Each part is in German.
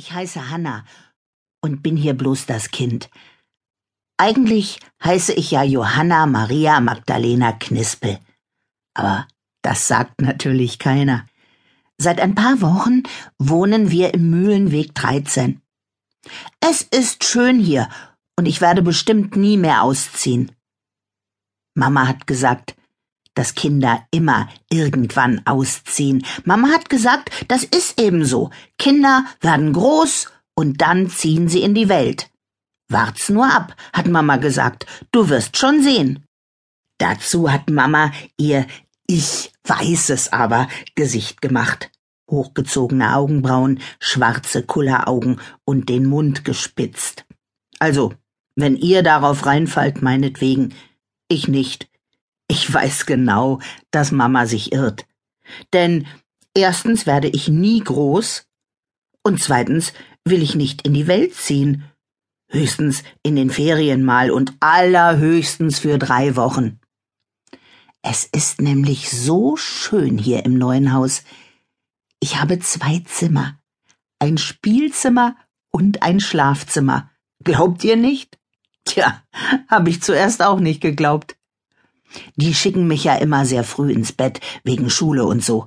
Ich heiße Hanna und bin hier bloß das Kind. Eigentlich heiße ich ja Johanna Maria Magdalena Knispe. Aber das sagt natürlich keiner. Seit ein paar Wochen wohnen wir im Mühlenweg 13. Es ist schön hier und ich werde bestimmt nie mehr ausziehen. Mama hat gesagt, dass Kinder immer irgendwann ausziehen. Mama hat gesagt, das ist eben so. Kinder werden groß und dann ziehen sie in die Welt. Wart's nur ab, hat Mama gesagt. Du wirst schon sehen. Dazu hat Mama ihr "Ich weiß es aber" Gesicht gemacht. Hochgezogene Augenbrauen, schwarze Kulleraugen und den Mund gespitzt. Also, wenn ihr darauf reinfallt, meinetwegen. Ich nicht. Ich weiß genau, dass Mama sich irrt. Denn erstens werde ich nie groß und zweitens will ich nicht in die Welt ziehen. Höchstens in den Ferien mal und allerhöchstens für 3 Wochen. Es ist nämlich so schön hier im neuen Haus. Ich habe 2 Zimmer, ein Spielzimmer und ein Schlafzimmer. Glaubt ihr nicht? Tja, habe ich zuerst auch nicht geglaubt. Die schicken mich ja immer sehr früh ins Bett, wegen Schule und so.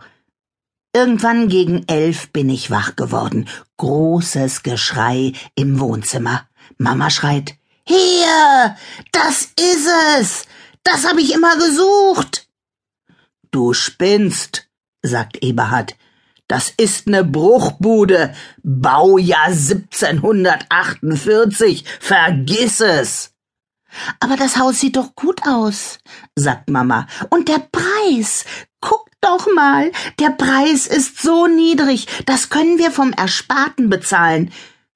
Irgendwann gegen 11 bin ich wach geworden. Großes Geschrei im Wohnzimmer. Mama schreit, »Hier, das ist es! Das habe ich immer gesucht!« »Du spinnst«, sagt Eberhard. »Das ist ne Bruchbude, Baujahr 1748, vergiss es!« »Aber das Haus sieht doch gut aus«, sagt Mama. »Und der Preis, guck doch mal, der Preis ist so niedrig, das können wir vom Ersparten bezahlen.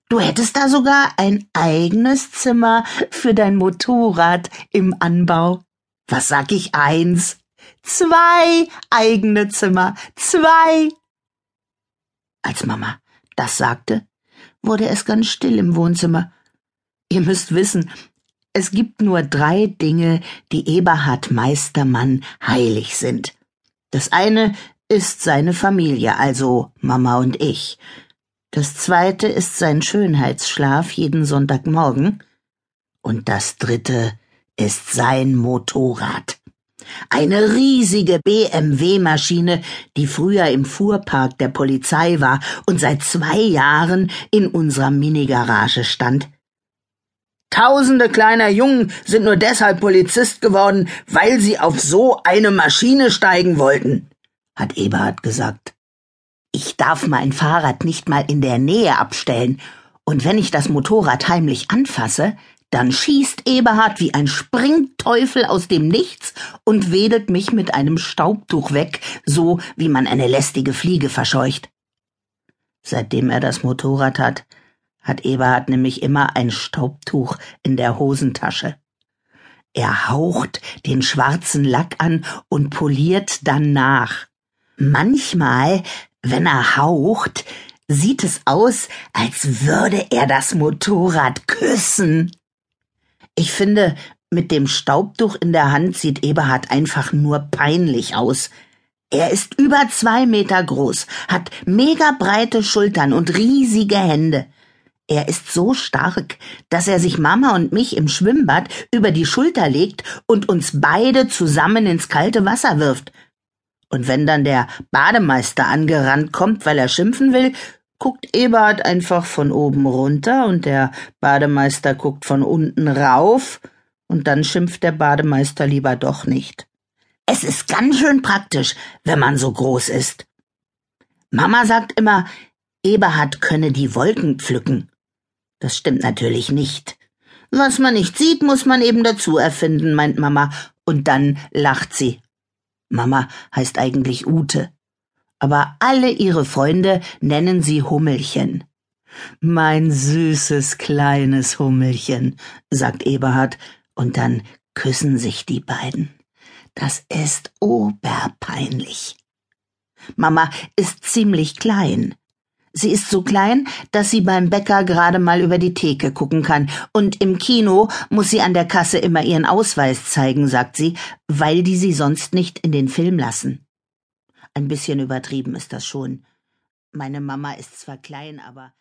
Du hättest da sogar ein eigenes Zimmer für dein Motorrad im Anbau. Was sag ich 1? 2 eigene Zimmer, 2!« Als Mama das sagte, wurde es ganz still im Wohnzimmer. Ihr müsst wissen, es gibt nur 3 Dinge, die Eberhard Meistermann heilig sind. Das eine ist seine Familie, also Mama und ich. Das zweite ist sein Schönheitsschlaf jeden Sonntagmorgen. Und das dritte ist sein Motorrad. Eine riesige BMW-Maschine, die früher im Fuhrpark der Polizei war und seit 2 Jahren in unserer Minigarage stand. Tausende kleiner Jungen sind nur deshalb Polizist geworden, weil sie auf so eine Maschine steigen wollten, hat Eberhard gesagt. Ich darf mein Fahrrad nicht mal in der Nähe abstellen. Und wenn ich das Motorrad heimlich anfasse, dann schießt Eberhard wie ein Springteufel aus dem Nichts und wedelt mich mit einem Staubtuch weg, so wie man eine lästige Fliege verscheucht. Seitdem er das Motorrad hat Eberhard nämlich immer ein Staubtuch in der Hosentasche. Er haucht den schwarzen Lack an und poliert dann nach. Manchmal, wenn er haucht, sieht es aus, als würde er das Motorrad küssen. Ich finde, mit dem Staubtuch in der Hand sieht Eberhard einfach nur peinlich aus. Er ist über 2 Meter groß, hat mega breite Schultern und riesige Hände. Er ist so stark, dass er sich Mama und mich im Schwimmbad über die Schulter legt und uns beide zusammen ins kalte Wasser wirft. Und wenn dann der Bademeister angerannt kommt, weil er schimpfen will, guckt Eberhard einfach von oben runter und der Bademeister guckt von unten rauf und dann schimpft der Bademeister lieber doch nicht. Es ist ganz schön praktisch, wenn man so groß ist. Mama sagt immer, Eberhard könne die Wolken pflücken. Das stimmt natürlich nicht. Was man nicht sieht, muss man eben dazu erfinden, meint Mama, und dann lacht sie. Mama heißt eigentlich Ute, aber alle ihre Freunde nennen sie Hummelchen. »Mein süßes kleines Hummelchen«, sagt Eberhard, und dann küssen sich die beiden. Das ist oberpeinlich. Mama ist ziemlich klein. Sie ist so klein, dass sie beim Bäcker gerade mal über die Theke gucken kann. Und im Kino muss sie an der Kasse immer ihren Ausweis zeigen, sagt sie, weil die sie sonst nicht in den Film lassen. Ein bisschen übertrieben ist das schon. Meine Mama ist zwar klein, aber...